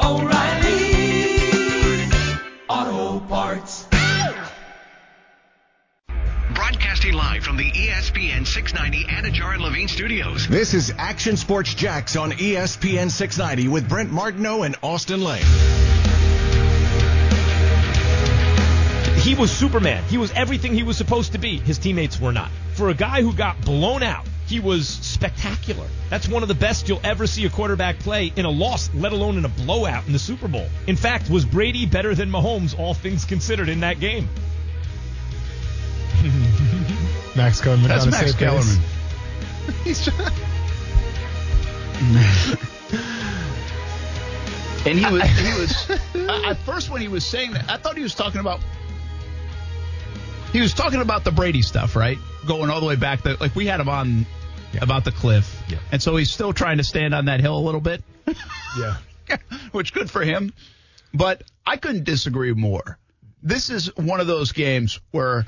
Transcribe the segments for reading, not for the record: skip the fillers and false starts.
O'Reilly Auto Parts. Broadcasting live from the ESPN 690 Anajar and Levine Studios. This is Action Sports Jacks on ESPN 690 with Brent Martineau and Austin Lane. He was Superman. He was everything he was supposed to be. His teammates were not. For a guy who got blown out, he was spectacular. That's one of the best you'll ever see a quarterback play in a loss, let alone in a blowout in the Super Bowl. In fact, was Brady better than Mahomes, all things considered, in that game? Max Kellerman. That's Max Kellerman. He's trying. And he was at first when he was saying that, I thought he was talking about the Brady stuff, right? Going all the way back, like we had him on about the cliff, and so he's still trying to stand on that hill a little bit. Yeah, which good for him. But I couldn't disagree more. This is one of those games where,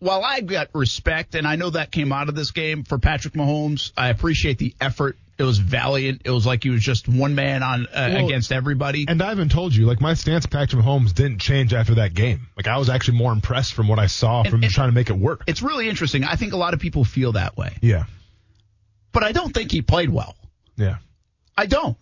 while I've got respect, and I know that came out of this game for Patrick Mahomes, I appreciate the effort. It was valiant. It was like he was just one man on against everybody. And I even told you, like, my stance on Patrick Mahomes didn't change after that game. Like, I was actually more impressed from what I saw from him trying to make it work. It's really interesting. I think a lot of people feel that way. Yeah. But I don't think he played well. Yeah. I don't.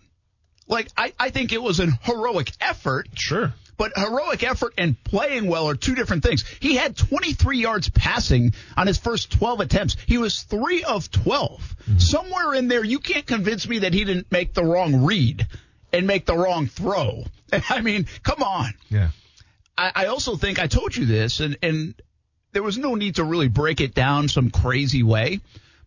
Like, I think it was an heroic effort. Sure. But heroic effort and playing well are two different things. He had 23 yards passing on his first 12 attempts. He was 3 of 12. Mm-hmm. Somewhere in there, you can't convince me that he didn't make the wrong read and make the wrong throw. I mean, come on. Yeah. I also think I told you this, and there was no need to really break it down some crazy way.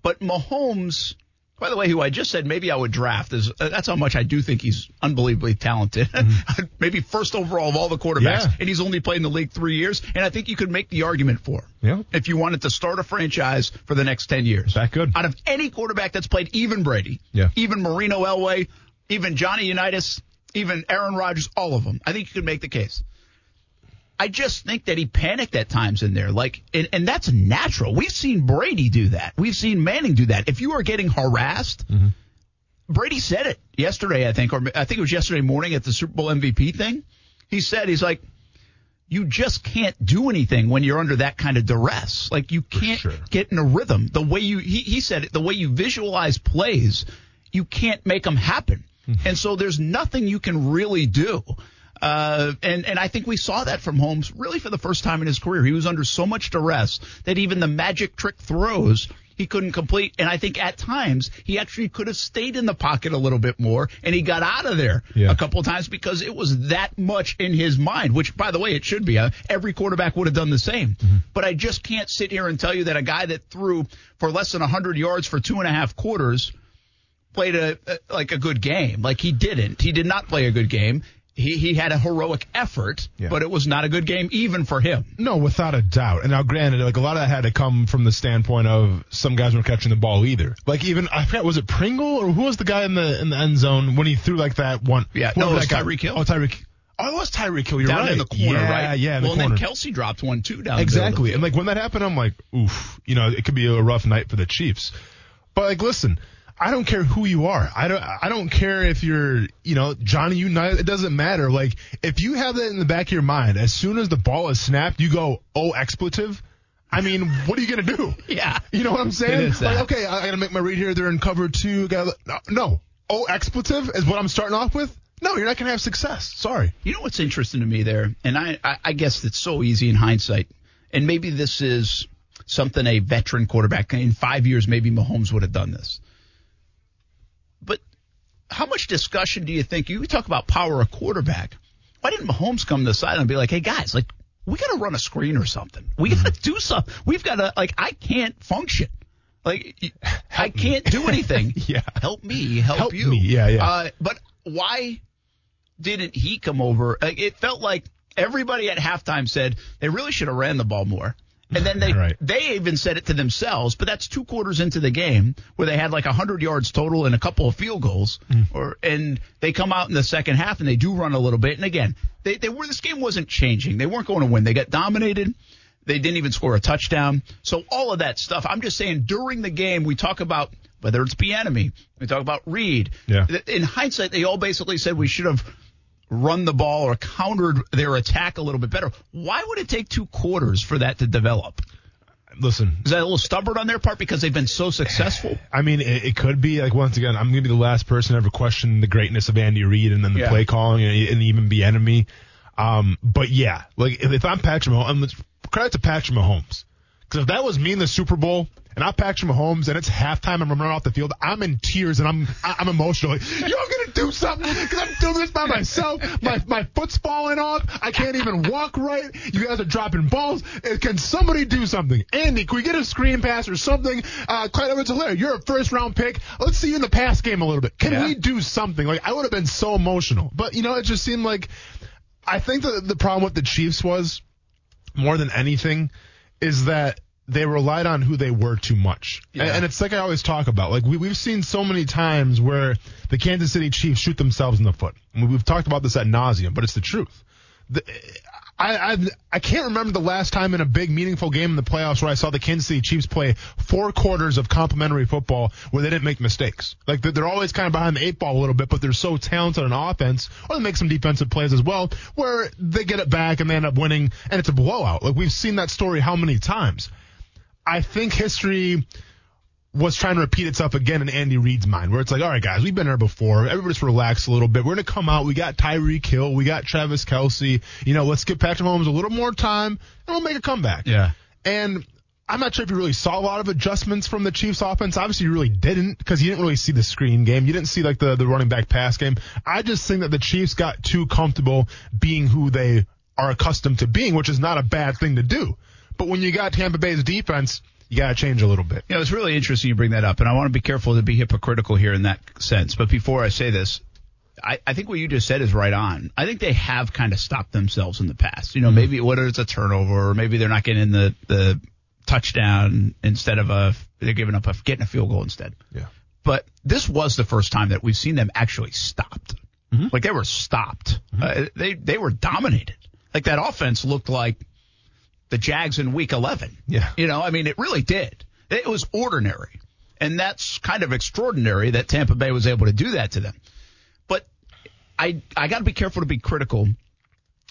But Mahomes, by the way, who I just said maybe I would draft, that's how much I do think he's unbelievably talented. Mm-hmm. Maybe first overall of all the quarterbacks, and he's only played in the league 3 years, and I think you could make the argument for him if you wanted to start a franchise for the next 10 years. That good. Out of any quarterback that's played, even Brady, even Marino Elway, even Johnny Unitas, even Aaron Rodgers, all of them, I think you could make the case. I just think that he panicked at times in there, like, and that's natural. We've seen Brady do that. We've seen Manning do that. If you are getting harassed, Brady said it yesterday, I think, or I think it was yesterday morning at the Super Bowl MVP thing. He said, he's like, you just can't do anything when you're under that kind of duress. Like, you can't get in a rhythm. The way he said it, the way you visualize plays, you can't make them happen. And so there's nothing you can really do. And I think we saw that from Holmes really for the first time in his career. He was under so much duress that even the magic trick throws he couldn't complete. And I think at times he actually could have stayed in the pocket a little bit more, and he got out of there a couple of times because it was that much in his mind, which, by the way, it should be. Every quarterback would have done the same. But I just can't sit here and tell you that a guy that threw for less than 100 yards for 2.5 quarters played a good game. Like, he didn't. He did not play a good game. He had a heroic effort, but it was not a good game even for him. No, without a doubt. And now, granted, like, a lot of that had to come from the standpoint of some guys weren't catching the ball either. Like, even, I forgot, was it Pringle or who was the guy in the end zone when he threw like that one? Yeah, no, it was Tyreek Hill. Oh, it was Tyreek Hill. You're down in the corner, right? Yeah, well, corner. And then Kelce dropped one too down. Exactly. And like when that happened, I'm like, oof, you know, it could be a rough night for the Chiefs. But like, listen. I don't care who you are. I don't care if you're, you know, Johnny Unitas. It doesn't matter. Like, if you have that in the back of your mind, as soon as the ball is snapped, you go, oh, expletive. I mean, what are you going to do? Yeah. You know what I'm saying? Like, okay, I got to make my read here. They're in cover two. No. Oh, expletive is what I'm starting off with? No, you're not going to have success. Sorry. You know what's interesting to me there? And I guess it's so easy in hindsight. And maybe this is something a veteran quarterback, in 5 years, maybe Mahomes would have done this. How much discussion do you think? You talk about power of quarterback. Why didn't Mahomes come to the side and be like, hey, guys, like, we got to run a screen or something. We got to do something. We've got to, like, I can't function. Like, I can't do anything. Help me, help you. Me. But why didn't he come over? It felt like Everybody at halftime said they really should have ran the ball more. And then they even said it to themselves, but that's two quarters into the game where they had like 100 yards total and a couple of field goals. And they come out in the second half and they do run a little bit. And again, this game wasn't changing. They weren't going to win. They got dominated. They didn't even score a touchdown. So all of that stuff, I'm just saying during the game, we talk about whether it's Bieniemy, we talk about Reid. Yeah. In hindsight, they all basically said we should have run the ball or countered their attack a little bit better. Why would it take two quarters for that to develop? Listen. Is that a little stubborn on their part because they've been so successful? I mean, it could be. Like, once again, I'm going to be the last person to ever question the greatness of Andy Reid and then the play calling and even Bieniemy. But, yeah, like if I'm Patrick Mahomes, credit to Patrick Mahomes. Because if that was me in the Super Bowl and I'm Patrick Mahomes and it's halftime and I'm running off the field, I'm in tears and I'm emotional. Like, you're going to do something because I'm doing this by myself. My foot's falling off. I can't even walk right. You guys are dropping balls. Can somebody do something? Andy, can we get a screen pass or something? Clyde Edwards-Helaire, you're a first-round pick. Let's see you in the pass game a little bit. Can we do something? Like, I would have been so emotional. But, you know, it just seemed like I think the problem with the Chiefs was, more than anything, is that they relied on who they were too much. Yeah. And it's like I always talk about. Like we've seen so many times where the Kansas City Chiefs shoot themselves in the foot. I mean, we've talked about this ad nauseum, but it's the truth. I can't remember the last time in a big, meaningful game in the playoffs where I saw the Kansas City Chiefs play four quarters of complimentary football where they didn't make mistakes. Like, they're always kind of behind the eight ball a little bit, but they're so talented on offense, or they make some defensive plays as well, where they get it back and they end up winning, and it's a blowout. Like, we've seen that story how many times? I think history was trying to repeat itself again in Andy Reid's mind, where it's like, all right, guys, we've been there before. Everybody's relaxed a little bit. We're going to come out. We got Tyreek Hill. We got Travis Kelce. You know, let's give Patrick Mahomes a little more time, and we'll make a comeback. Yeah. And I'm not sure if you really saw a lot of adjustments from the Chiefs' offense. Obviously, you really didn't because you didn't really see the screen game. You didn't see, like, the running back pass game. I just think that the Chiefs got too comfortable being who they are accustomed to being, which is not a bad thing to do. But when you got Tampa Bay's defense, you got to change a little bit. Yeah, it's really interesting you bring that up, and I want to be careful to be hypocritical here in that sense. But before I say this, I think what you just said is right on. I think they have kind of stopped themselves in the past. You know, maybe whether it's a turnover or maybe they're not getting the touchdown instead of they're giving up getting a field goal instead. Yeah. But this was the first time that we've seen them actually stopped. Mm-hmm. Like they were stopped. Mm-hmm. They were dominated. Like that offense looked like the Jags in Week 11. Yeah. You know, I mean, it really did. It was ordinary. And that's kind of extraordinary that Tampa Bay was able to do that to them. But I got to be careful to be critical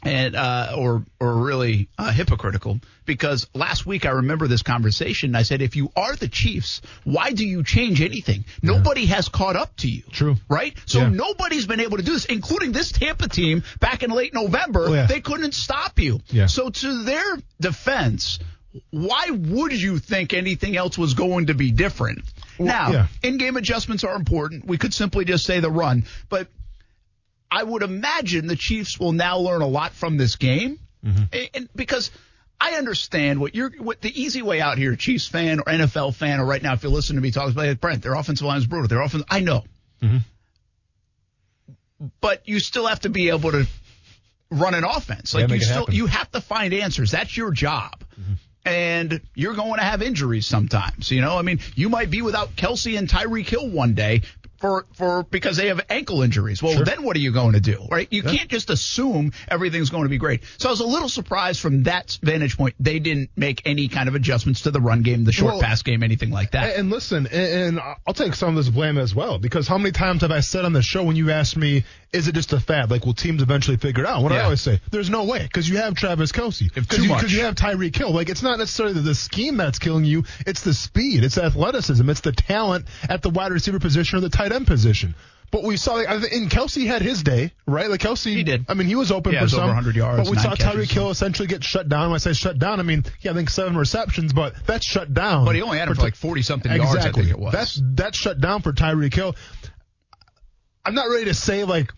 and or really hypocritical, because last week I remember this conversation. I said, if you are the Chiefs, why do you change anything? Yeah. Nobody has caught up to you. True. Right? So nobody's been able to do this, including this Tampa team back in late November. Oh, yeah. They couldn't stop you. Yeah. So to their defense, why would you think anything else was going to be different? Well, now, in-game adjustments are important. We could simply just say the run, but I would imagine the Chiefs will now learn a lot from this game, and because I understand what the easy way out here, Chiefs fan or NFL fan, or right now if you listen to me talk about it, Brent, their offensive line is brutal. Their offense, I know, but you still have to be able to run an offense. Like you have to find answers. That's your job. Mm-hmm. And you're going to have injuries sometimes. You know, I mean, you might be without Kelce and Tyreek Hill one day because they have ankle injuries. Well, then what are you going to do, right? You can't just assume everything's going to be great. So I was a little surprised from that vantage point they didn't make any kind of adjustments to the run game, the short pass game, anything like that. And listen, and I'll take some of this blame as well, because how many times have I said on the show when you asked me, is it just a fad? Like, will teams eventually figure it out? What do I always say? There's no way, because you have Travis Kelce. Because you have Tyreek Hill. Like, it's not necessarily the scheme that's killing you. It's the speed. It's the athleticism. It's the talent at the wide receiver position or the tight end position. But we saw, and Kelce had his day, right? Like Kelce, he did. I mean, he was open for some. Over 100 yards. But we saw Tyreek Hill essentially get shut down. When I say shut down, I mean, I think 7 receptions, but that's shut down. But he only had him for like 40-something yards, I think it was. That's shut down for Tyreek Hill. I'm not ready to say, like,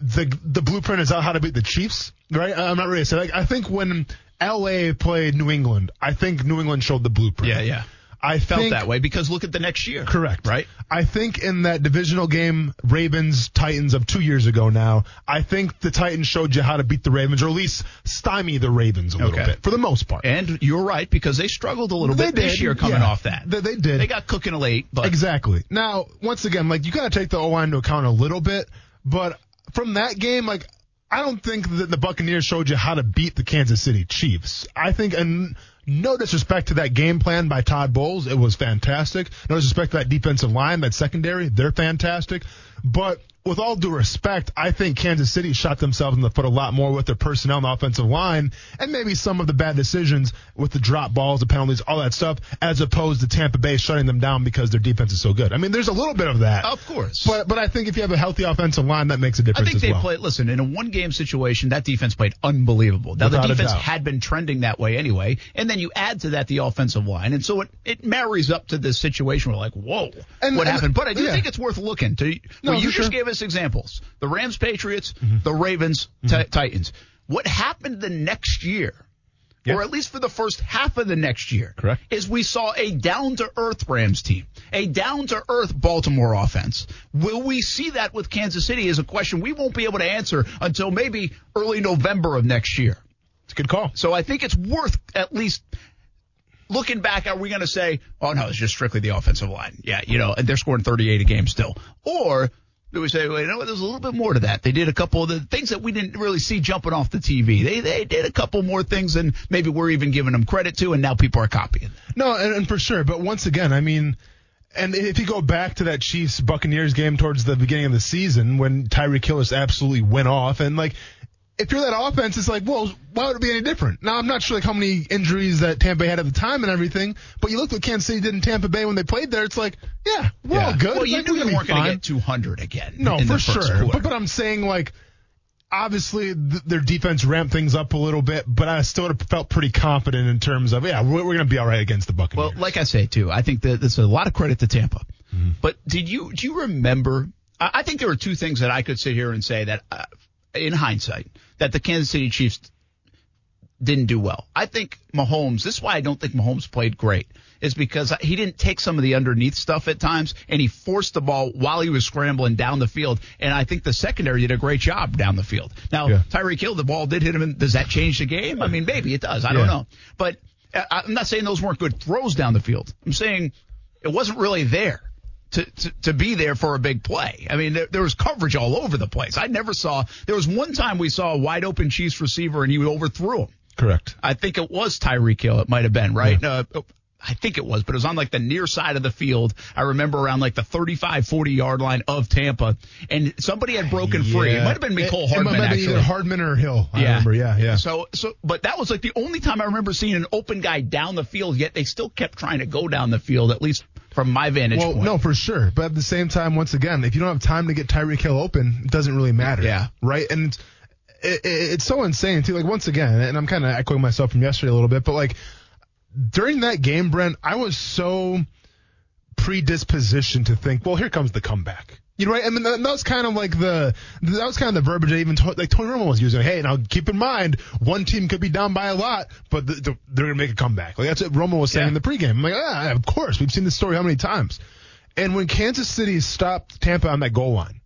the blueprint is out how to beat the Chiefs, right? I'm not ready to say. Like, I think when L.A. played New England, I think New England showed the blueprint. Yeah, yeah. I felt that way because look at the next year. Correct. Right? I think in that divisional game, Ravens-Titans of 2 years ago now, I think the Titans showed you how to beat the Ravens or at least stymie the Ravens a little bit for the most part. And you're right because they struggled a little bit this year coming off that. They did. They got cooking late. But. Exactly. Now, once again, like you got to take the O-line into account a little bit, but from that game, like I don't think that the Buccaneers showed you how to beat the Kansas City Chiefs. I think, and no disrespect to that game plan by Todd Bowles, it was fantastic. No disrespect to that defensive line, that secondary, they're fantastic. But with all due respect, I think Kansas City shot themselves in the foot a lot more with their personnel and the offensive line and maybe some of the bad decisions with the drop balls, the penalties, all that stuff, as opposed to Tampa Bay shutting them down because their defense is so good. I mean, there's a little bit of that. Of course. But I think if you have a healthy offensive line, that makes a difference as well. I think they played, listen, in a one-game situation, that defense played unbelievable. Now, the defense had been trending that way anyway, and then you add to that the offensive line, and so it marries up to this situation where like, whoa, what happened? But I do think it's worth looking to. Well, you just gave us examples. The Rams-Patriots, the Ravens-Titans. What happened the next year, or at least for the first half of the next year, is we saw a down-to-earth Rams team, a down-to-earth Baltimore offense. Will we see that with Kansas City is a question we won't be able to answer until maybe early November of next year. It's a good call. So I think it's worth at least – looking back, are we going to say, oh, no, it's just strictly the offensive line. Yeah, you know, and they're scoring 38 a game still. Or do we say, well, you know what, there's a little bit more to that. They did a couple of the things that we didn't really see jumping off the TV. They did a couple more things than maybe we're even giving them credit to, and now people are copying. No, and for sure. But once again, I mean, and if you go back to that Chiefs-Buccaneers game towards the beginning of the season when Tyreek Hill absolutely went off and, like, if you're that offense, it's like, well, why would it be any different? Now, I'm not sure like how many injuries that Tampa Bay had at the time and everything, but you look what Kansas City did in Tampa Bay when they played there. It's like, yeah, we're all good. Well, you knew they weren't going to get 200 again. No, for sure. But I'm saying, like, obviously their defense ramped things up a little bit, but I still felt pretty confident in terms of, yeah, we're going to be all right against the Buccaneers. Well, like I say, too, I think that there's a lot of credit to Tampa. Mm-hmm. But do you remember – I think there were two things that I could sit here and say that in hindsight, that the Kansas City Chiefs didn't do well. I think Mahomes, this is why I don't think Mahomes played great, is because he didn't take some of the underneath stuff at times, and he forced the ball while he was scrambling down the field, and I think the secondary did a great job down the field. Now, Tyreek Hill, the ball did hit him, and does that change the game? I mean, maybe it does. I don't know. But I'm not saying those weren't good throws down the field. I'm saying it wasn't really there to be there for a big play. I mean, there was coverage all over the place. I never saw – there was one time we saw a wide-open Chiefs receiver, and he overthrew him. Correct. I think it was Tyreek Hill. It might have been, right? Yeah. I think it was, but it was on, like, the near side of the field. I remember around, like, the 35, 40-yard line of Tampa, and somebody had broken free. It might have been Mecole Hardman, actually. It might have been either Hardman or Hill. I remember, but that was, like, the only time I remember seeing an open guy down the field, yet they still kept trying to go down the field, at least from my vantage point. Well, no, for sure. But at the same time, once again, if you don't have time to get Tyreek Hill open, it doesn't really matter. Yeah. Right? And it's so insane, too. Like, once again, and I'm kind of echoing myself from yesterday a little bit, but, like, during that game, Brent, I was so predispositioned to think, well, here comes the comeback. You know, right? I mean, that was kind of like the verbiage that even Tony Romo was using. Hey, now keep in mind, one team could be down by a lot, but they're going to make a comeback. Like, that's what Romo was saying in the pregame. I'm like, of course. We've seen this story how many times? And when Kansas City stopped Tampa on that goal line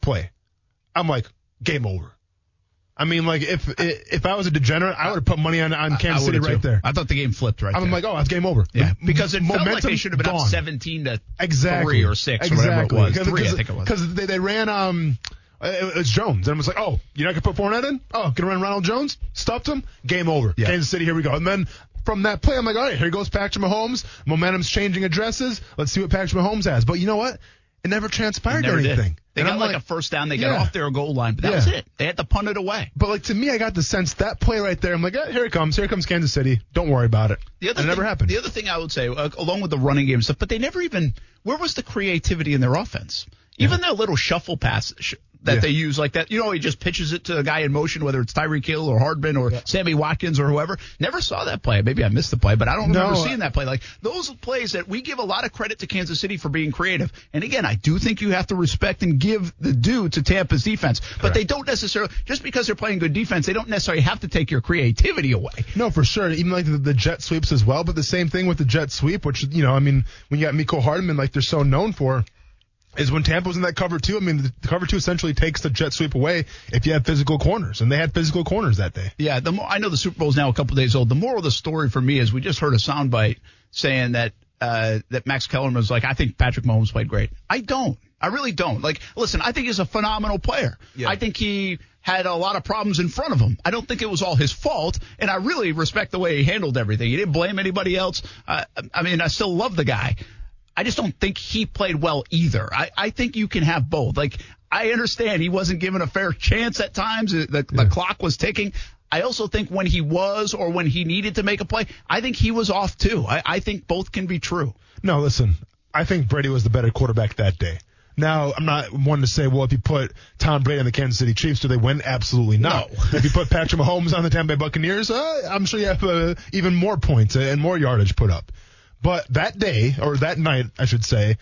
play, I'm like, game over. I mean, like, if I was a degenerate, I would have put money on Kansas City right there. I thought the game flipped right there. I'm like, oh, it's game over. Yeah, because it felt like they should have been up 17-3 or 6, whatever it was. Three, I think it was. Because they ran it was Jones, and I was like, oh, you're not going to put Fournette in? Oh, going to run Ronald Jones? Stuffed him? Game over. Yeah. Kansas City, here we go. And then from that play, I'm like, all right, here goes Patrick Mahomes. Momentum's changing addresses. Let's see what Patrick Mahomes has. But you know what? It never transpired or anything. They got like a first down. They got off their goal line, but that was it. They had to punt it away. But like to me, I got the sense that play right there. I'm like, here it comes. Here comes Kansas City. Don't worry about it. It never happened. The other thing I would say, along with the running game stuff, but they never even – where was the creativity in their offense? Even the little shuffle pass that they use like that, you know, he just pitches it to a guy in motion, whether it's Tyreek Hill or Hardman or Sammy Watkins or whoever. Never saw that play. Maybe I missed the play, but I don't remember seeing that play. Like those plays that we give a lot of credit to Kansas City for being creative. And again, I do think you have to respect and give the due to Tampa's defense, but they don't necessarily, just because they're playing good defense, they don't necessarily have to take your creativity away. No, for sure. Even like the jet sweeps as well, but the same thing with the jet sweep, which, you know, I mean, when you got Mecole Hardman, like they're so known for, is when Tampa's in that cover two. I mean, the cover two essentially takes the jet sweep away if you have physical corners, and they had physical corners that day. Yeah, I know the Super Bowl is now a couple days old. The moral of the story for me is we just heard a soundbite saying that that Max Kellerman was like, I think Patrick Mahomes played great. I don't. I really don't. Like, listen, I think he's a phenomenal player. Yeah. I think he had a lot of problems in front of him. I don't think it was all his fault, and I really respect the way he handled everything. He didn't blame anybody else. I mean, I still love the guy. I just don't think he played well either. I think you can have both. Like, I understand he wasn't given a fair chance at times. The clock was ticking. I also think when he was or when he needed to make a play, I think he was off too. I think both can be true. No, listen, I think Brady was the better quarterback that day. Now, I'm not one to say, well, if you put Tom Brady on the Kansas City Chiefs, do they win? Absolutely not. No. If you put Patrick Mahomes on the Tampa Bay Buccaneers, I'm sure you have even more points and more yardage put up. But that day, or that night, I should say,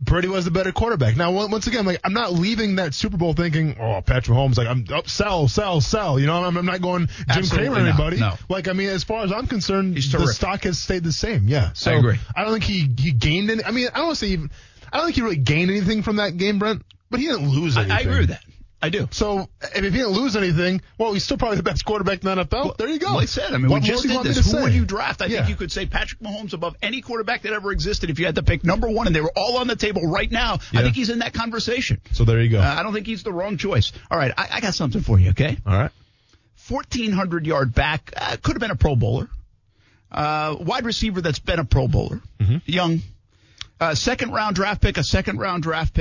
Brady was the better quarterback. Now, once again, like, I'm not leaving that Super Bowl thinking, oh, Patrick Mahomes, like, I'm up, sell. You know, I'm not going Jim Absolutely Cramer or anybody. No. Like, I mean, as far as I'm concerned, the stock has stayed the same. Yeah. So I agree. I don't think he gained any. I mean, I don't think he really gained anything from that game, Brent, but he didn't lose anything. I agree with that. I do. So, if he didn't lose anything, well, he's still probably the best quarterback in the NFL. Well, there you go. Like I said, I mean, what we just did this. Who would you draft? I think you could say Patrick Mahomes above any quarterback that ever existed if you had to pick number one, and they were all on the table right now. Yeah. I think he's in that conversation. So, there you go. I don't think he's the wrong choice. All right, I got something for you, okay? All right. 1,400-yard back. Could have been a Pro Bowler. Wide receiver that's been a Pro Bowler. Mm-hmm. Young. A second-round draft pick. I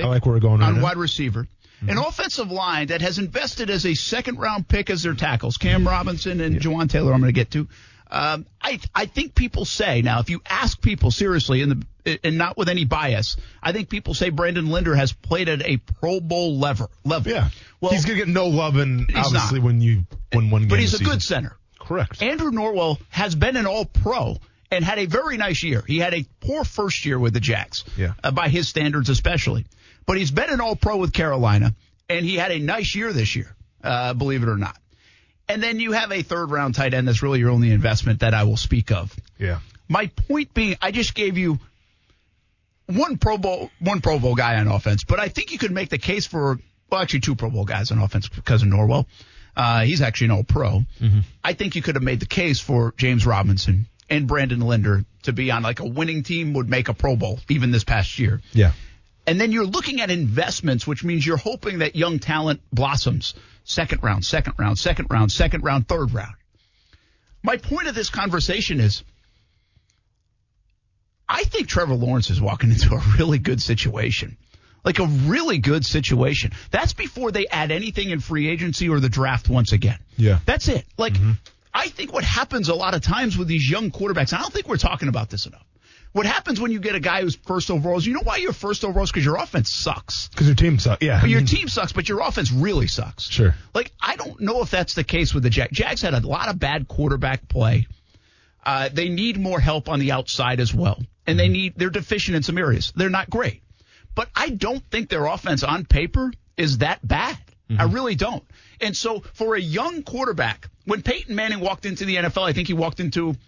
like where we're going on wide receiver. An offensive line that has invested as a second-round pick as their tackles, Cam Robinson and Jawan Taylor I'm going to get to. I think people say, now, if you ask people seriously and not with any bias, I think people say Brandon Linder has played at a Pro Bowl level. Yeah. Well, he's going to get no love, and obviously when you win one game. But he's a good center. Correct. Andrew Norwell has been an all-pro and had a very nice year. He had a poor first year with the Jacks, by his standards especially. But he's been an all-pro with Carolina, and he had a nice year this year, believe it or not. And then you have a third-round tight end that's really your only investment that I will speak of. Yeah. My point being, I just gave you one Pro Bowl guy on offense, but I think you could make the case for, well, actually two Pro Bowl guys on offense because of Norwell. He's actually an all-pro. Mm-hmm. I think you could have made the case for James Robinson and Brandon Linder to be on like a winning team would make a Pro Bowl even this past year. Yeah. And then you're looking at investments, which means you're hoping that young talent blossoms. Second round, third round. My point of this conversation is I think Trevor Lawrence is walking into a really good situation. Like a really good situation. That's before they add anything in free agency or the draft once again. Yeah. That's it. Like, I think what happens a lot of times with these young quarterbacks, I don't think we're talking about this enough. What happens when you get a guy who's first overall is, you know why you're first overall is because your offense sucks. Because your team sucks, yeah. But your team sucks, but your offense really sucks. Sure. Like, I don't know if that's the case with the Jags. Jags had a lot of bad quarterback play. They need more help on the outside as well. And they're deficient in some areas. They're not great. But I don't think their offense on paper is that bad. Mm-hmm. I really don't. And so for a young quarterback, when Peyton Manning walked into the NFL, I think he walked into –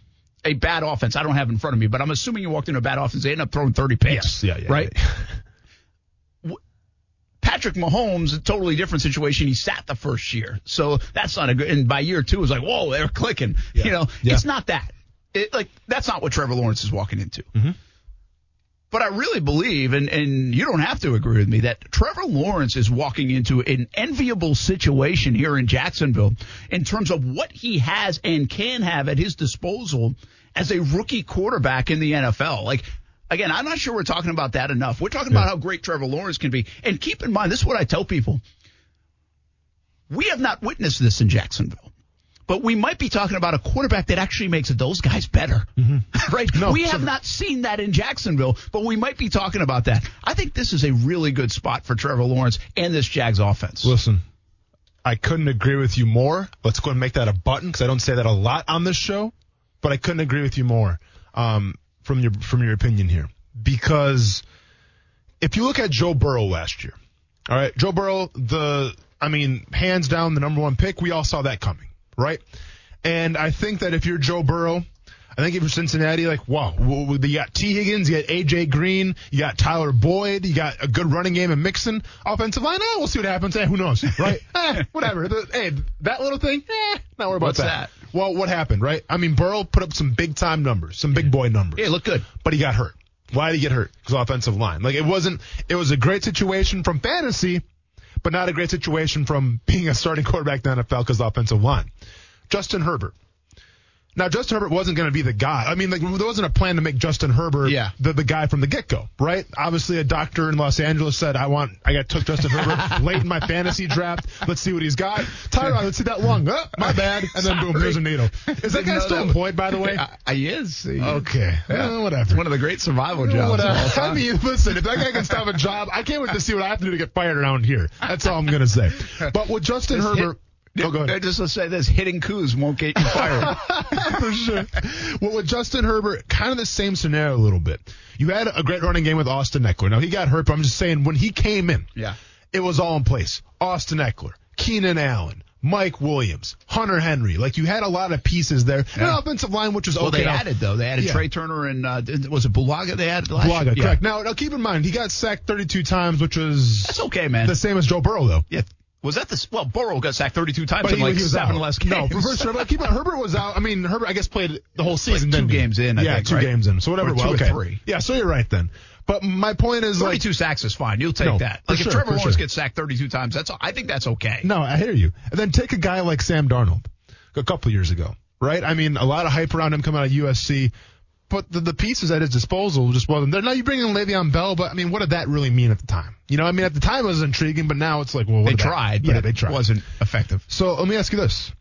a bad offense. I don't have it in front of me, but I'm assuming you walked into a bad offense. They end up throwing 30 picks, right? Yeah. Patrick Mahomes, a totally different situation. He sat the first year, so that's not a good. And by year two, it was like, whoa, they're clicking. Yeah. You know, it's not that. That's not what Trevor Lawrence is walking into. Mm-hmm. But I really believe, and you don't have to agree with me, that Trevor Lawrence is walking into an enviable situation here in Jacksonville in terms of what he has and can have at his disposal as a rookie quarterback in the NFL. Like, again, I'm not sure we're talking about that enough. We're talking about how great Trevor Lawrence can be. And keep in mind, this is what I tell people. We have not witnessed this in Jacksonville. But we might be talking about a quarterback that actually makes those guys better, right? No, we have not seen that in Jacksonville, but we might be talking about that. I think this is a really good spot for Trevor Lawrence and this Jags offense. Listen, I couldn't agree with you more. Let's go and make that a button because I don't say that a lot on this show, but I couldn't agree with you more from your opinion here. Because if you look at Joe Burrow last year, all right, Joe Burrow, hands down the number one pick, we all saw that coming. Right? And I think that if you're Joe Burrow, I think if you're Cincinnati, like, wow, you got T. Higgins, you got A.J. Green, you got Tyler Boyd, you got a good running game in Mixon. Offensive line, we'll see what happens. Who knows, right? Whatever. That little thing, not worry about that. Well, what happened, right? Burrow put up some big-time numbers, some big boy numbers. Yeah, looked good. But he got hurt. Why did he get hurt? Because offensive line. It was a great situation from fantasy, but not a great situation from being a starting quarterback in the NFL because of the offensive line. Justin Herbert. Now, Justin Herbert wasn't going to be the guy. There wasn't a plan to make Justin Herbert the guy from the get-go, right? Obviously, a doctor in Los Angeles said, I took Justin Herbert late in my fantasy draft. Let's see what he's got. Tyrod, let's see that lung. Oh, my bad. And then, boom, there's a needle. Is that guy still employed, by the way? He is. Okay. Yeah. Whatever. It's one of the great survival jobs of all time. Listen, if that guy can stop a job, I can't wait to see what I have to do to get fired around here. That's all I'm going to say. But with Justin Herbert... go ahead. Just to say this, hitting coups won't get you fired. For sure. Well, with Justin Herbert, kind of the same scenario a little bit. You had a great running game with Austin Eckler. Now, he got hurt, but I'm just saying when he came in, it was all in place. Austin Eckler, Keenan Allen, Mike Williams, Hunter Henry. You had a lot of pieces there. Yeah. An offensive line, which was okay. Well, they added, though. They added Trey Turner and, was it Bulaga they added last year? Bulaga, correct. Now, keep in mind, he got sacked 32 times, which was... That's okay, man. The same as Joe Burrow, though. Yeah. Burrow got sacked 32 times in he was 7 out. Less games. No, reverse Herbert. Keep on. Herbert was out. Herbert, I guess, played the whole season. Like two games in. Games in. So whatever. Or three. Yeah, so you're right then. But my point is, 32 sacks is fine. You'll take that. If Trevor Lawrence gets sacked 32 times, I think that's okay. No, I hear you. And then take a guy like Sam Darnold, a couple years ago, right? A lot of hype around him coming out of USC. But the pieces at his disposal just wasn't there. Now you bring in Le'Veon Bell, but what did that really mean at the time? At the time it was intriguing, but now it's like, well, they tried, but it wasn't effective. So let me ask you this.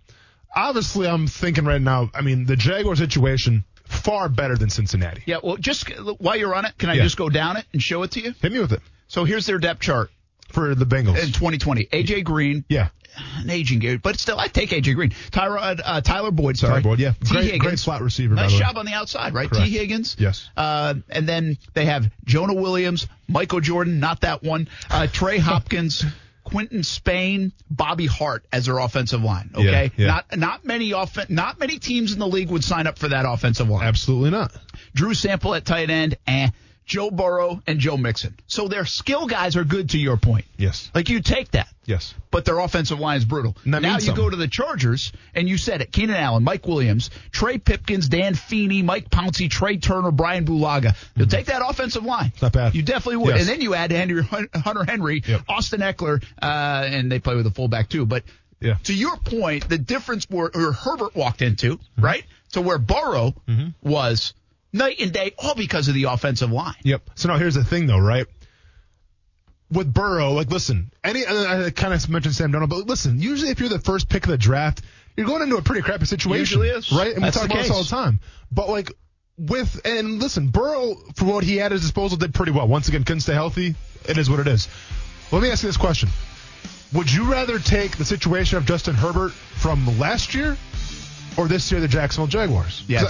Obviously, I'm thinking right now, the Jaguar situation far better than Cincinnati. Yeah, well, just while you're on it, can I just go down it and show it to you? Hit me with it. So here's their depth chart. For the Bengals. In 2020. A.J. Green. Yeah. An aging guy, but still, I take A.J. Green. Tyler Boyd, sorry. Tyler Boyd, yeah. Great slot receiver, nice job on the outside, right? Correct. T. Higgins. Yes. And then they have Jonah Williams, Michael Jordan, not that one, Trey Hopkins, Quentin Spain, Bobby Hart as their offensive line, okay? Yeah. Not many teams in the league would sign up for that offensive line. Absolutely not. Drew Sample at tight end, Joe Burrow and Joe Mixon. So their skill guys are good to your point. Yes. You take that. Yes. But their offensive line is brutal. Now you go to the Chargers, and you said it. Keenan Allen, Mike Williams, Trey Pipkins, Dan Feeney, Mike Pouncey, Trey Turner, Brian Bulaga. You'll take that offensive line. It's not bad. You definitely would. Yes. And then you add Hunter Henry, Austin Eckler, and they play with a fullback too. But to your point, the difference where Herbert walked into, right, to where Burrow was – night and day, all because of the offensive line. Yep. So now here's the thing, though, right? With Burrow, I kind of mentioned Sam Darnold, but listen, usually if you're the first pick of the draft, you're going into a pretty crappy situation. Usually is. Right? And we talk about this all the time. But, Burrow, for what he had at his disposal, did pretty well. Once again, couldn't stay healthy. It is what it is. Let me ask you this question. Would you rather take the situation of Justin Herbert from last year or this year, the Jacksonville Jaguars? Yeah,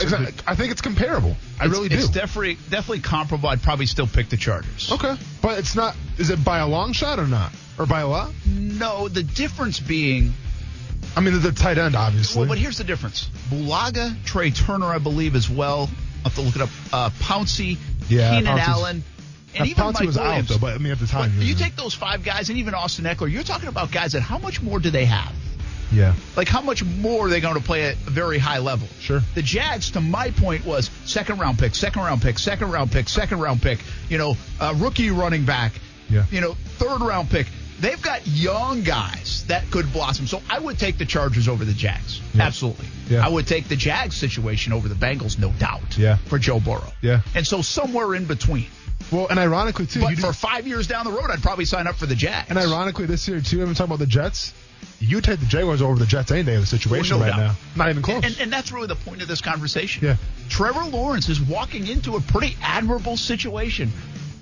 I think it's comparable. I really do. It's definitely comparable. I'd probably still pick the Chargers. Okay. But it's not – is it by a long shot or not? Or by a lot? No, the difference being – the tight end, obviously. Well, but here's the difference. Bulaga, Trey Turner, I believe, as well. I'll have to look it up. Pouncey, Keenan Allen. And even Mike was Williams. Out, though, but, at the time. You take those five guys and even Austin Eckler, you're talking about guys that how much more do they have? Yeah. How much more are they going to play at a very high level? Sure. The Jags, to my point, was second-round pick, rookie running back, third-round pick. They've got young guys that could blossom. So I would take the Chargers over the Jags. Yeah. Absolutely. Yeah. I would take the Jags situation over the Bengals, no doubt, for Joe Burrow. Yeah. And so somewhere in between. Well, and ironically, too. But for 5 years down the road, I'd probably sign up for the Jags. And ironically, this year, too, I'm talking about the Jets. you take the Jaguars over the Jets any day in the situation now. Not even close. And that's really the point of this conversation. Yeah. Trevor Lawrence is walking into a pretty admirable situation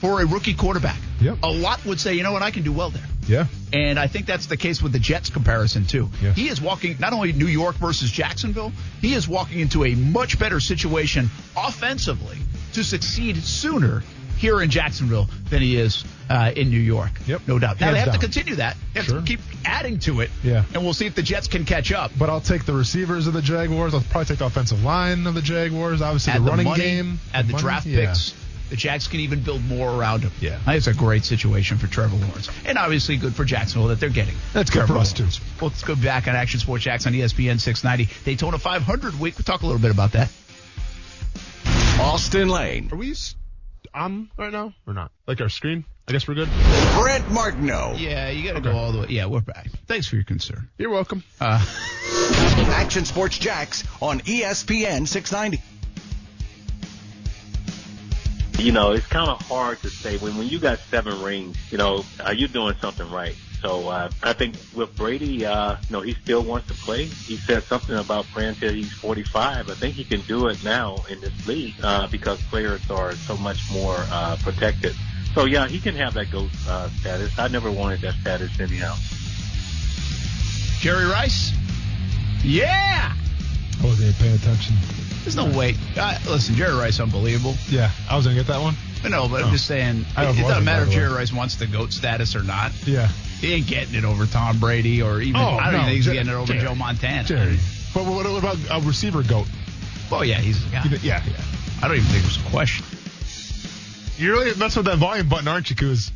for a rookie quarterback. Yep. A lot would say, you know what, I can do well there. Yeah. And I think that's the case with the Jets comparison, too. Yeah. He is walking, not only New York versus Jacksonville, he is walking into a much better situation offensively to succeed sooner here in Jacksonville than he is in New York. Yep. No doubt. Now, they have to continue that. They have to keep adding to it. Yeah. And we'll see if the Jets can catch up. But I'll take the receivers of the Jaguars. I'll probably take the offensive line of the Jaguars. Obviously, the running game. Add the draft picks. The Jags can even build more around him. Yeah. It's a great situation for Trevor Lawrence. And obviously good for Jacksonville that they're getting. That's good for us, too. Well, let's go back on Action Sports Jacks on ESPN 690. Daytona 500 week. We'll talk a little bit about that. Austin Lane. Are we on right now or not? Like our screen? I guess we're good. Brent Martineau. Yeah, you got to go all the way. Yeah, we're back. Thanks for your concern. You're welcome. Action Sports Jacks on ESPN 690. You know, it's kind of hard to say when you got 7 rings, you know, are you doing something right? So I think with Brady, he still wants to play. He said something about playing till he's 45. I think he can do it now in this league because players are so much more protected. So, yeah, he can have that GOAT status. I never wanted that status anyhow. Jerry Rice? Yeah! I wasn't even paying attention. There's no way. Listen, Jerry Rice, unbelievable. Yeah, I was going to get that one. No, but I'm just saying, it doesn't matter if Jerry Rice wants the GOAT status or not. Yeah. He ain't getting it over Tom Brady or even, I don't even think he's getting it over Joe Montana. Jerry. But what about a receiver GOAT? Well, yeah, he's yeah. I don't even think there's a question. You're really messing with that volume button, aren't you, Kuz?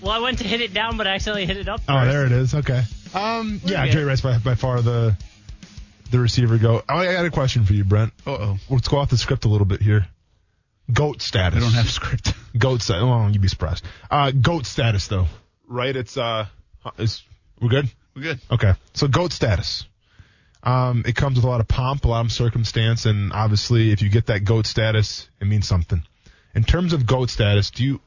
Well, I went to hit it down, but I accidentally hit it up first. Oh, there it is. Okay. Jerry Rice by far the receiver GOAT. I got a question for you, Brent. Uh-oh. Let's go off the script a little bit here. GOAT status. I don't have a script. GOAT status. Oh, you'd be surprised. GOAT status, though. Right? It's we're good? We're good. Okay. So GOAT status. It comes with a lot of pomp, a lot of circumstance, and obviously if you get that GOAT status, it means something. In terms of GOAT status, do you...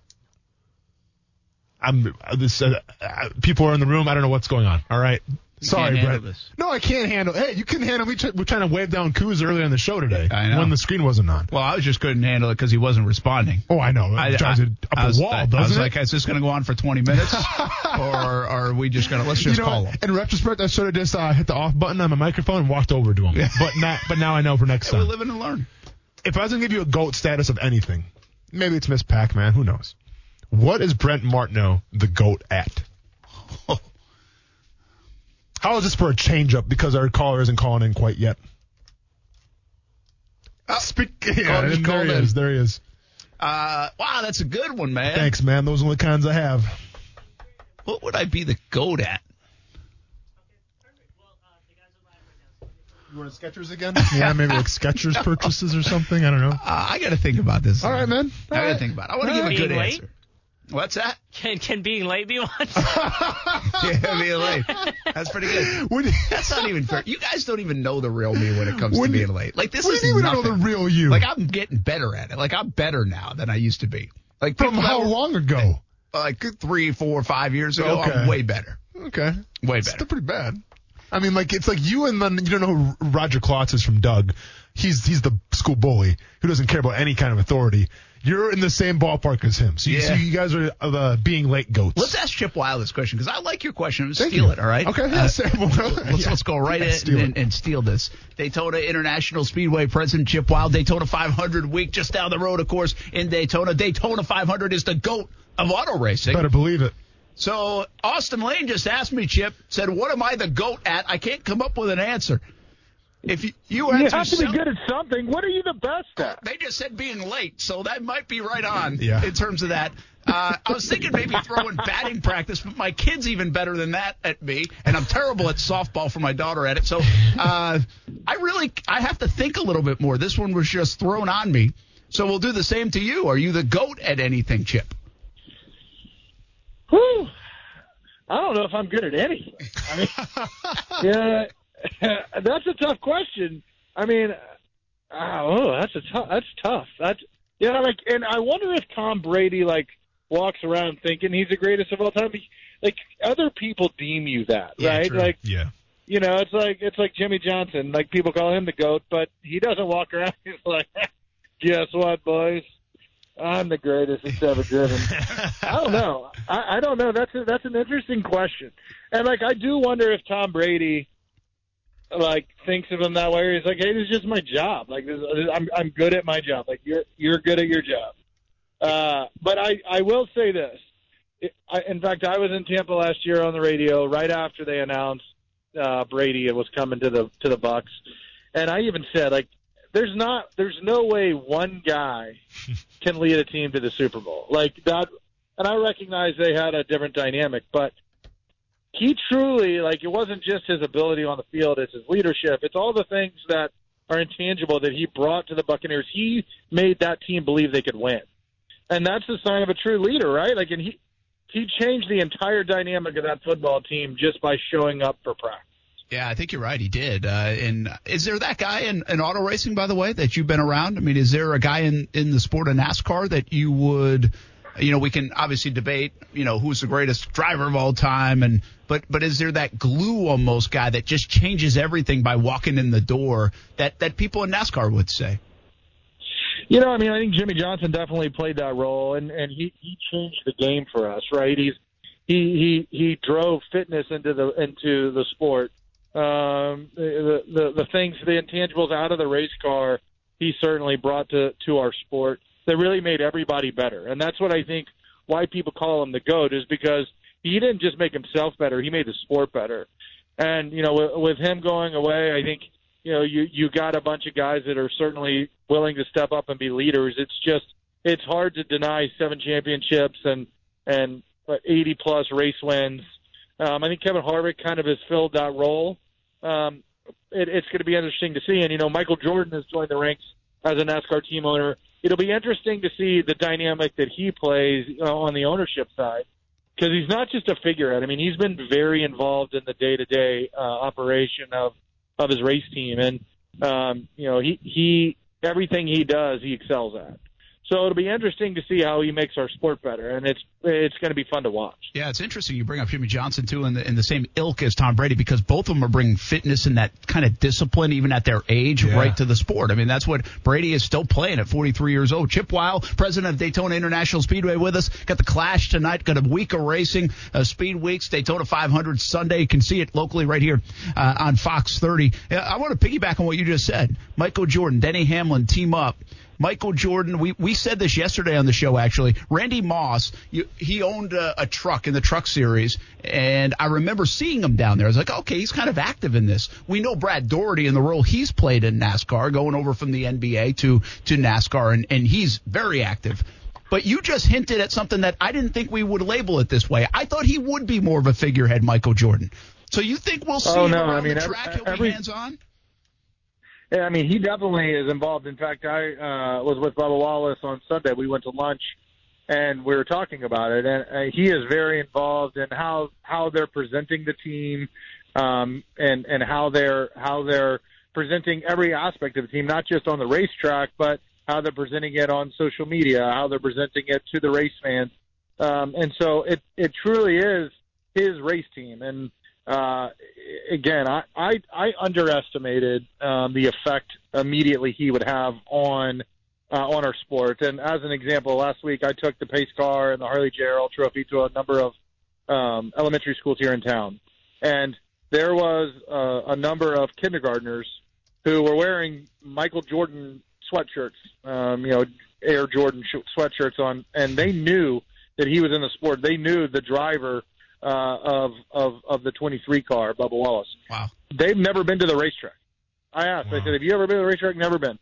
people are in the room. I don't know what's going on. All right. Sorry, Brett. No, I can't handle. Hey, you couldn't handle me. We're trying to wave down Kuz earlier on the show today. I know. When the screen wasn't on. Well, I just couldn't handle it because he wasn't responding. Oh, I know. It drives it up a wall, doesn't it? I was like, is this going to go on for 20 minutes? Or are we just going to, let's just call him? In retrospect, I should have just hit the off button on my microphone and walked over to him. Yeah. But now I know for next time. We live and learn. If I was going to give you a GOAT status of anything, maybe it's Miss Pac-Man. Who knows? What is Brent Martineau the GOAT at? How is this for a change-up? Because our caller isn't calling in quite yet. There he is. Wow, that's a good one, man. Thanks, man. Those are the kinds I have. What would I be the GOAT at? You want Skechers again? Yeah, maybe like Skechers purchases or something. I don't know. I got to think about this. All right, man. I got to think about it. I want to give a good answer. What's that? Can being late be one? Yeah, being late. That's pretty good. That's not even fair. You guys don't even know the real me when it comes to being late. Like this is nothing. You don't know the real you. Like I'm getting better at it. Like I'm better now than I used to be. Like from how long ago? Like 3, 4, 5 years ago. Okay. I'm way better. Okay. Way better. It's still pretty bad. I mean, like it's like you and then you don't know who Roger Klotz is from Doug. He's the school bully who doesn't care about any kind of authority. You're in the same ballpark as him. So you guys are being late GOATs. Let's ask Chip Wile this question because I like your question. Thank you. Steal it, all right? Okay. Let's go right in and steal this. Daytona International Speedway President Chip Wile, Daytona 500 week just down the road, of course, in Daytona. Daytona 500 is the GOAT of auto racing. Better believe it. So Austin Lane just asked me, Chip, said, what am I the GOAT at? I can't come up with an answer. If you have to be good at something. What are you the best at? They just said being late, so that might be right on in terms of that. I was thinking maybe throwing batting practice, but my kid's even better than that at me, and I'm terrible at softball for my daughter at it. So I have to think a little bit more. This one was just thrown on me, so we'll do the same to you. Are you the GOAT at anything, Chip? Whew. I don't know if I'm good at anything. I mean, yeah. That's a tough question. I mean, that's tough. That's tough. That's I wonder if Tom Brady walks around thinking he's the greatest of all time. Like, other people deem you that, right? Yeah, like, yeah. You know, it's like Jimmy Johnson. Like, people call him the GOAT, but he doesn't walk around. He's like, guess what, boys? I'm the greatest that's ever driven. I don't know. I don't know. That's an interesting question. And, like, I do wonder if Tom Brady, like, thinks of him that way. Or he's like, hey, this is just my job. Like, I'm good at my job. Like, you're good at your job. But I will say this. In fact, I was in Tampa last year on the radio right after they announced Brady was coming to the Bucs, and I even said, like, there's no way one guy can lead a team to the Super Bowl like that. And I recognize they had a different dynamic, but he truly, like, it wasn't just his ability on the field, it's his leadership, it's all the things that are intangible that he brought to the Buccaneers. He made that team believe they could win, and that's the sign of a true leader, right? Like, and he changed the entire dynamic of that football team just by showing up for practice. Yeah, I think you're right. He did. And is there that guy in auto racing, by the way, that you've been around? I mean, is there a guy in the sport of NASCAR that you would, you know, we can obviously debate, you know, who's the greatest driver of all time, and but is there that glue almost guy that just changes everything by walking in the door that people in NASCAR would say? You know, I mean, I think Jimmy Johnson definitely played that role, and he changed the game for us, right? He drove fitness into the sport. The things, the intangibles out of the race car, he certainly brought to our sport that really made everybody better. And that's what I think why people call him the GOAT, is because he didn't just make himself better, he made the sport better. And, you know, with him going away, I think, you know, you got a bunch of guys that are certainly willing to step up and be leaders. It's hard to deny 7 championships and 80-plus race wins. I think Kevin Harvick kind of has filled that role. It's going to be interesting to see. And, you know, Michael Jordan has joined the ranks as a NASCAR team owner. It'll be interesting to see the dynamic that he plays, you know, on the ownership side, because he's not just a figurehead. I mean, he's been very involved in the day-to-day operation of his race team, and you know, he everything he does, he excels at. So it'll be interesting to see how he makes our sport better, and it's going to be fun to watch. Yeah, it's interesting you bring up Jimmy Johnson too, in the same ilk as Tom Brady, because both of them are bringing fitness and that kind of discipline, even at their age, right to the sport. I mean, that's what Brady is still playing at 43 years old. Chip Wile, president of Daytona International Speedway, with us. Got the Clash tonight. Got a week of racing, Speed Weeks, Daytona 500 Sunday. You can see it locally right here on Fox 30. I want to piggyback on what you just said. Michael Jordan, Denny Hamlin team up. Michael Jordan, we said this yesterday on the show, actually. Randy Moss, he owned a truck in the Truck Series, and I remember seeing him down there. I was like, okay, he's kind of active in this. We know Brad Doherty and the role he's played in NASCAR, going over from the NBA to NASCAR, and he's very active. But you just hinted at something that I didn't think we would label it this way. I thought he would be more of a figurehead, Michael Jordan. So you think we'll see him on the track? He'll be hands-on? Yeah, I mean, he definitely is involved. In fact, I was with Bubba Wallace on Sunday. We went to lunch, and we were talking about it. And he is very involved in how they're presenting the team, and how they're presenting every aspect of the team, not just on the racetrack, but how they're presenting it on social media, how they're presenting it to the race fans. And so it truly is his race team. And again, I underestimated the effect immediately he would have on our sport. And as an example, last week I took the pace car and the Harley J. Earl Trophy to a number of elementary schools here in town, and there was a number of kindergartners who were wearing Michael Jordan sweatshirts, you know, Air Jordan sweatshirts on, and they knew that he was in the sport. They knew the driver of the 23 car, Bubba Wallace. Wow. They've never been to the racetrack. I asked. Wow. I said, have you ever been to the racetrack? Never been.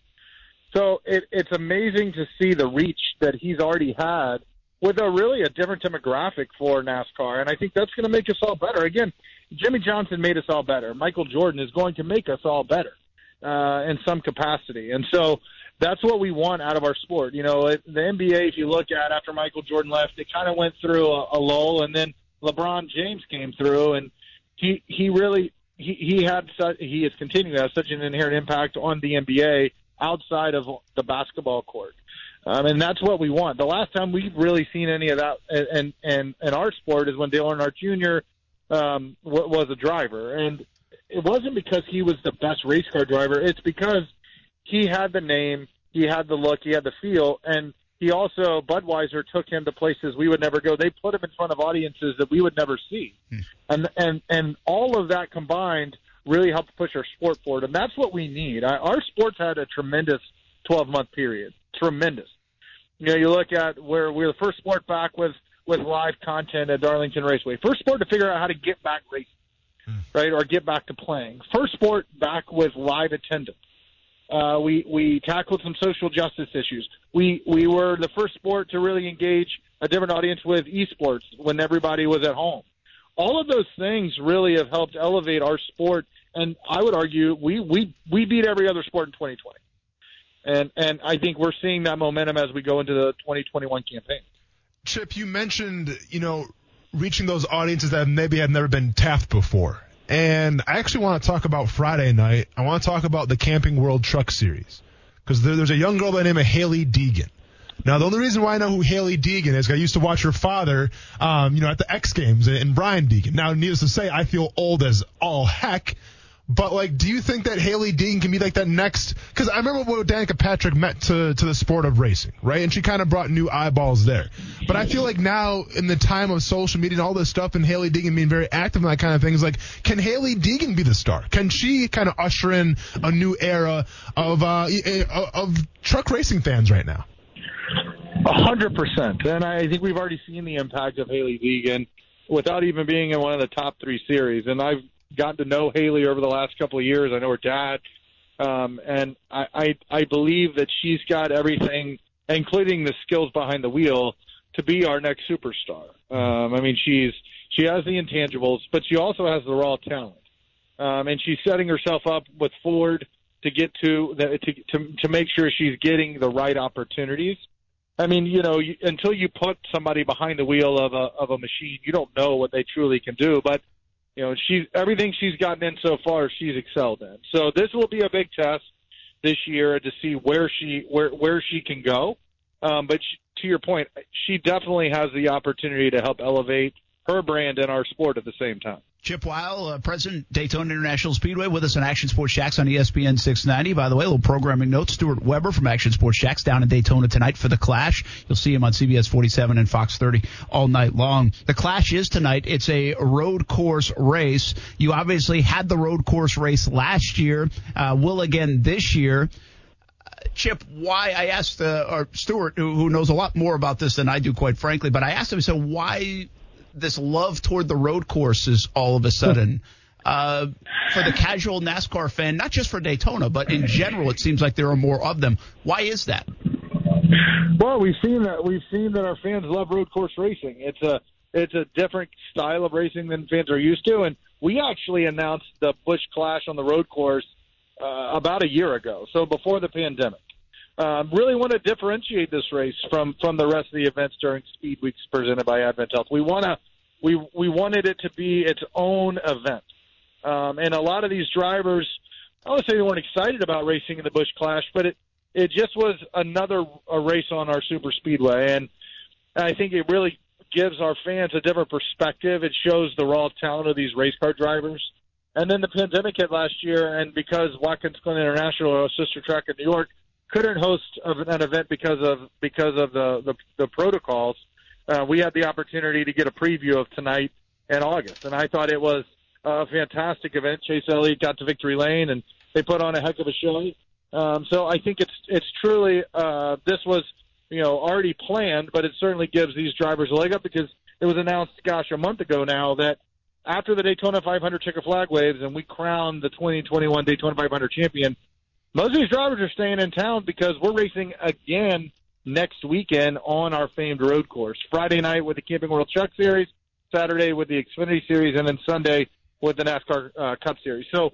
So it's amazing to see the reach that he's already had with a different demographic for NASCAR, and I think that's going to make us all better. Again, Jimmy Johnson made us all better. Michael Jordan is going to make us all better in some capacity. And so that's what we want out of our sport. You know, the NBA, if you look at after Michael Jordan left, it kind of went through a lull, and then LeBron James came through, and he is continuing to have such an inherent impact on the NBA outside of the basketball court. And that's what we want. The last time we've really seen any of that in our sport is when Dale Earnhardt Jr. was a driver. And it wasn't because he was the best race car driver. It's because he had the name, he had the look, he had the feel, and he also, Budweiser took him to places we would never go. They put him in front of audiences that we would never see. And all of that combined really helped push our sport forward, and that's what we need. Our sports had a tremendous 12-month period, tremendous. You know, you look at where we're the first sport back with live content at Darlington Raceway, first sport to figure out how to get back racing, right, or get back to playing, first sport back with live attendance. We tackled some social justice issues. We were the first sport to really engage a different audience with esports when everybody was at home. All of those things really have helped elevate our sport, and I would argue we beat every other sport in 2020. And I think we're seeing that momentum as we go into the 2021 campaign. Chip, you mentioned, you know, reaching those audiences that maybe had never been tapped before. And I actually want to talk about Friday night. I want to talk about the Camping World Truck Series because there's a young girl by the name of Hailie Deegan. Now, the only reason why I know who Hailie Deegan is, I used to watch her father, at the X Games and Brian Deegan. Now, needless to say, I feel old as all heck. But, do you think that Hailie Deegan can be like that next? Because I remember what Danica Patrick meant to the sport of racing, right? And she kind of brought new eyeballs there. But I feel like now, in the time of social media and all this stuff, and Hailie Deegan being very active and that kind of thing, can Hailie Deegan be the star? Can she kind of usher in a new era of truck racing fans right now? 100%. And I think we've already seen the impact of Hailie Deegan without even being in one of the top three series. And I've gotten to know Hailie over the last couple of years. I know her dad. And I believe that she's got everything, including the skills behind the wheel, to be our next superstar. She has the intangibles, but she also has the raw talent. And she's setting herself up with Ford to get to make sure she's getting the right opportunities. Until you put somebody behind the wheel of a machine, you don't know what they truly can do, but everything she's gotten in so far, she's excelled in. So this will be a big test this year to see where she can go. But to your point, she definitely has the opportunity to help elevate her brand and our sport at the same time. Chip Wile, president, Daytona International Speedway, with us on Action Sports Jacks on ESPN 690. By the way, a little programming note, Stuart Weber from Action Sports Jacks down in Daytona tonight for The Clash. You'll see him on CBS 47 and Fox 30 all night long. The Clash is tonight. It's a road course race. You obviously had the road course race last year, will again this year. Chip, why I asked Stuart, who knows a lot more about this than I do, quite frankly, but I asked him, so why this love toward the road courses all of a sudden for the casual NASCAR fan, not just for Daytona, but in general, it seems like there are more of them. Why is that? Well, we've seen that our fans love road course racing. It's a different style of racing than fans are used to. And we actually announced the Busch Clash on the road course about a year ago. So before the pandemic, really want to differentiate this race from the rest of the events during Speed Weeks presented by AdventHealth. We wanted it to be its own event. And a lot of these drivers, I would say they weren't excited about racing in the Busch Clash, but it just was another race on our super speedway. And I think it really gives our fans a different perspective. It shows the raw talent of these race car drivers. And then the pandemic hit last year, and because Watkins Glen International, our sister track in New York, couldn't host an event because of the protocols, we had the opportunity to get a preview of tonight in August, and I thought it was a fantastic event. Chase Elliott got to victory lane, and they put on a heck of a show. So I think it's truly this was already planned, but it certainly gives these drivers a leg up because it was announced, a month ago now that after the Daytona 500 checkered flag waves and we crowned the 2021 Daytona 500 champion. Most of these drivers are staying in town because we're racing again next weekend on our famed road course. Friday night with the Camping World Truck Series, Saturday with the Xfinity Series, and then Sunday with the NASCAR Cup Series. So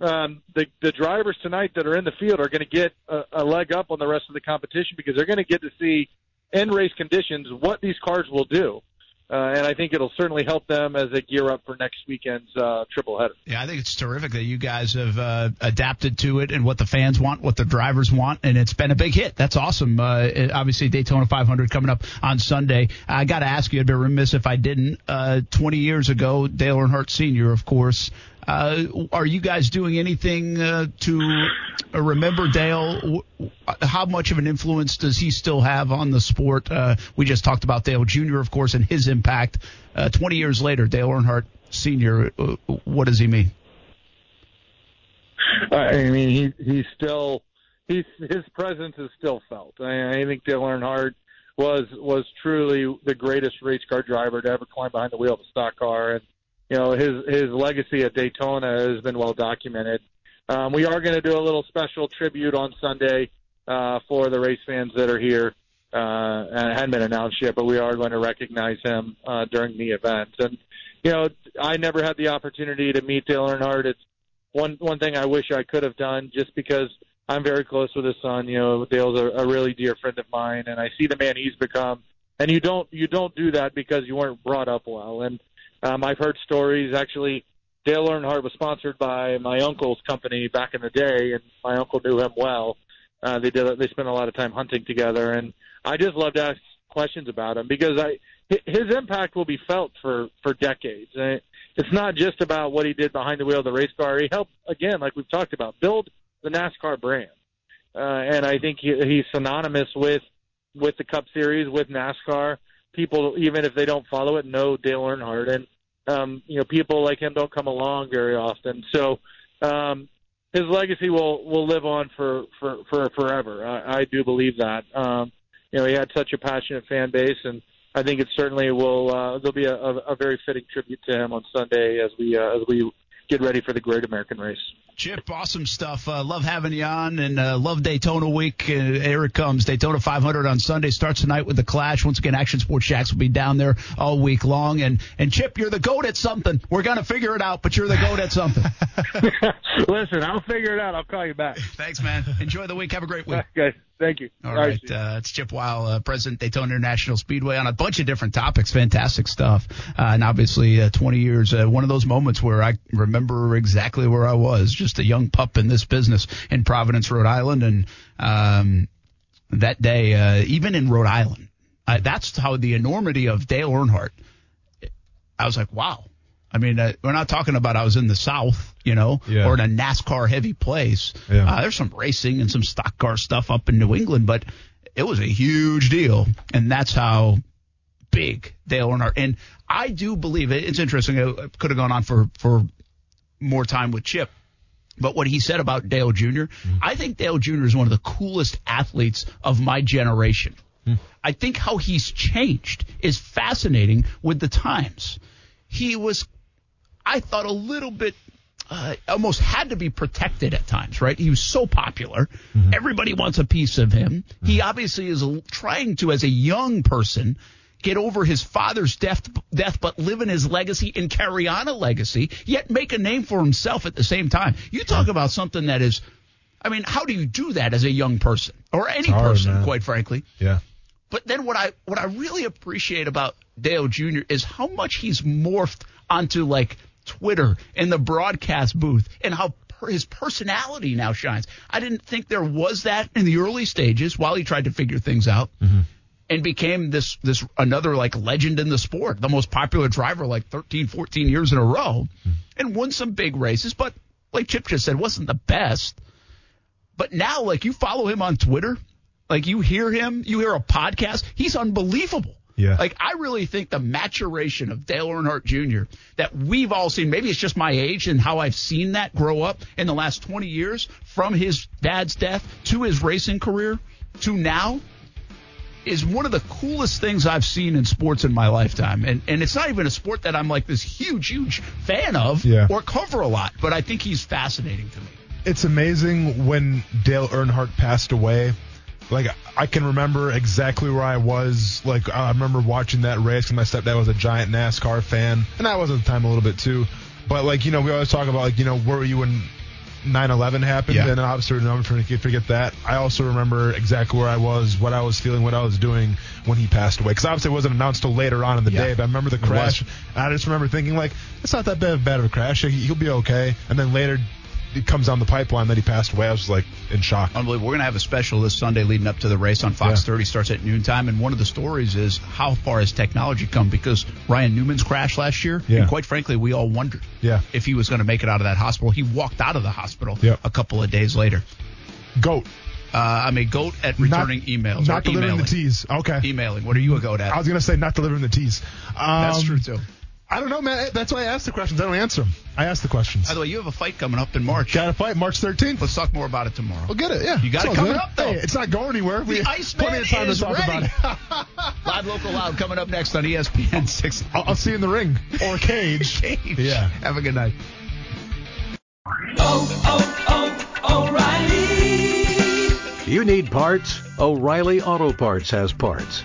the drivers tonight that are in the field are going to get a leg up on the rest of the competition because they're going to get to see in race conditions what these cars will do. And I think it'll certainly help them as they gear up for next weekend's triple header. Yeah, I think it's terrific that you guys have adapted to it and what the fans want, what the drivers want, and it's been a big hit. That's awesome. Obviously, Daytona 500 coming up on Sunday. I got to ask you, I'd be remiss if I didn't. 20 years ago, Dale Earnhardt Sr., of course. Are you guys doing anything to remember Dale? How much of an influence does he still have on the sport? We just talked about Dale Jr., of course, and his impact. 20 years later, Dale Earnhardt Sr., what does he mean? I mean, he's still his presence is still felt. I think Dale Earnhardt was truly the greatest race car driver to ever climb behind the wheel of a stock car, and you know, his legacy at Daytona has been well documented. We are going to do a little special tribute on Sunday for the race fans that are here. And it hadn't been announced yet, but we are going to recognize him during the event. And, you know, I never had the opportunity to meet Dale Earnhardt. It's one thing I wish I could have done just because I'm very close with his son. You know, Dale's a really dear friend of mine, and I see the man he's become. And you don't do that because you weren't brought up well. And I've heard stories. Actually, Dale Earnhardt was sponsored by my uncle's company back in the day, and my uncle knew him well. They spent a lot of time hunting together, and I just love to ask questions about him because his impact will be felt for decades. And it's not just about what he did behind the wheel of the race car. He helped, again, like we've talked about, build the NASCAR brand. And I think he's synonymous with the Cup Series, with NASCAR. People, even if they don't follow it, know Dale Earnhardt. And, you know, people like him don't come along very often. So his legacy will live on for forever. I do believe that. You know, he had such a passionate fan base, and I think it certainly will there'll be a very fitting tribute to him on Sunday as we get ready for the Great American Race. Chip, awesome stuff. Love having you on, and love Daytona week. Here it comes. Daytona 500 on Sunday starts tonight with the Clash. Once again, Action Sports Jacks will be down there all week long. And Chip, you're the GOAT at something. We're going to figure it out, but you're the GOAT at something. Listen, I'll figure it out. I'll call you back. Thanks, man. Enjoy the week. Have a great week. Okay. Thank you. All right. It's Chip Wile, president Daytona International Speedway, on a bunch of different topics. Fantastic stuff. And obviously, 20 years, one of those moments where I remember exactly where I was, just a young pup in this business in Providence, Rhode Island. And that day, even in Rhode Island, that's how the enormity of Dale Earnhardt. I was like, wow. I mean, we're not talking about I was in the South, you know, yeah, or in a NASCAR-heavy place. Yeah. There's some racing and some stock car stuff up in New England, but it was a huge deal, and that's how big Dale Earnhardt. And I do believe it's interesting. It could have gone on for more time with Chip, but what he said about Dale Jr., I think Dale Jr. is one of the coolest athletes of my generation. I think how he's changed is fascinating with the times. He was, I thought, a little bit almost had to be protected at times, right? He was so popular. Everybody wants a piece of him. He obviously is trying to, as a young person, get over his father's death, but live in his legacy and carry on a legacy, yet make a name for himself at the same time. You talk about something that is, I mean, how do you do that as a young person or any person, man, quite frankly? Yeah. But then what I really appreciate about Dale Jr. is how much he's morphed onto, like, Twitter and the broadcast booth, and how his personality now shines. I didn't think there was that in the early stages while he tried to figure things out, and became this another, like, legend in the sport, the most popular driver, like, 13, 14 years in a row, and won some big races, but, like Chip just said, wasn't the best. But now, like, you follow him on Twitter, like, you hear him, you hear a podcast, he's unbelievable. Yeah. Like, I really think the maturation of Dale Earnhardt Jr. that we've all seen, maybe it's just my age and how I've seen that grow up in the last 20 years, from his dad's death to his racing career to now, is one of the coolest things I've seen in sports in my lifetime. And it's not even a sport that I'm, like, this huge, huge fan of or cover a lot, but I think he's fascinating to me. It's amazing when Dale Earnhardt passed away. Like, I can remember exactly where I was. Like, I remember watching that race, and my stepdad was a giant NASCAR fan, and I was at the time a little bit too. But, like, you know, we always talk about, like, you know, where were you when 9/11 happened, and obviously I'm never gonna forget that. I also remember exactly where I was, what I was feeling, what I was doing when he passed away. Because obviously it wasn't announced till later on in the day, but I remember the crash. I just remember thinking, like, it's not that bad of a crash. He'll be okay. And then later it comes down the pipeline that he passed away. I was, like, in shock. Unbelievable. We're going to have a special this Sunday leading up to the race on Fox 30. Starts at noontime. And one of the stories is how far has technology come, because Ryan Newman's crash last year, and quite frankly, we all wondered if he was going to make it out of that hospital. He walked out of the hospital a couple of days later. GOAT. I'm a GOAT at returning emails. Not delivering the tease. Okay. Emailing. What are you a GOAT at? I was going to say not delivering the tease. That's true, too. I don't know, man. That's why I ask the questions. I don't answer them. I ask the questions. By the way, you have a fight coming up in March. Got a fight March 13th. Let's talk more about it tomorrow. We'll get it, yeah. You got it coming up, though. Hey, it's not going anywhere. We have plenty of time to talk about it. Live Local Loud coming up next on ESPN 6. I'll see you in the ring. Or cage. Cage. Yeah. Have a good night. O'Reilly. You need parts? O'Reilly Auto Parts has parts.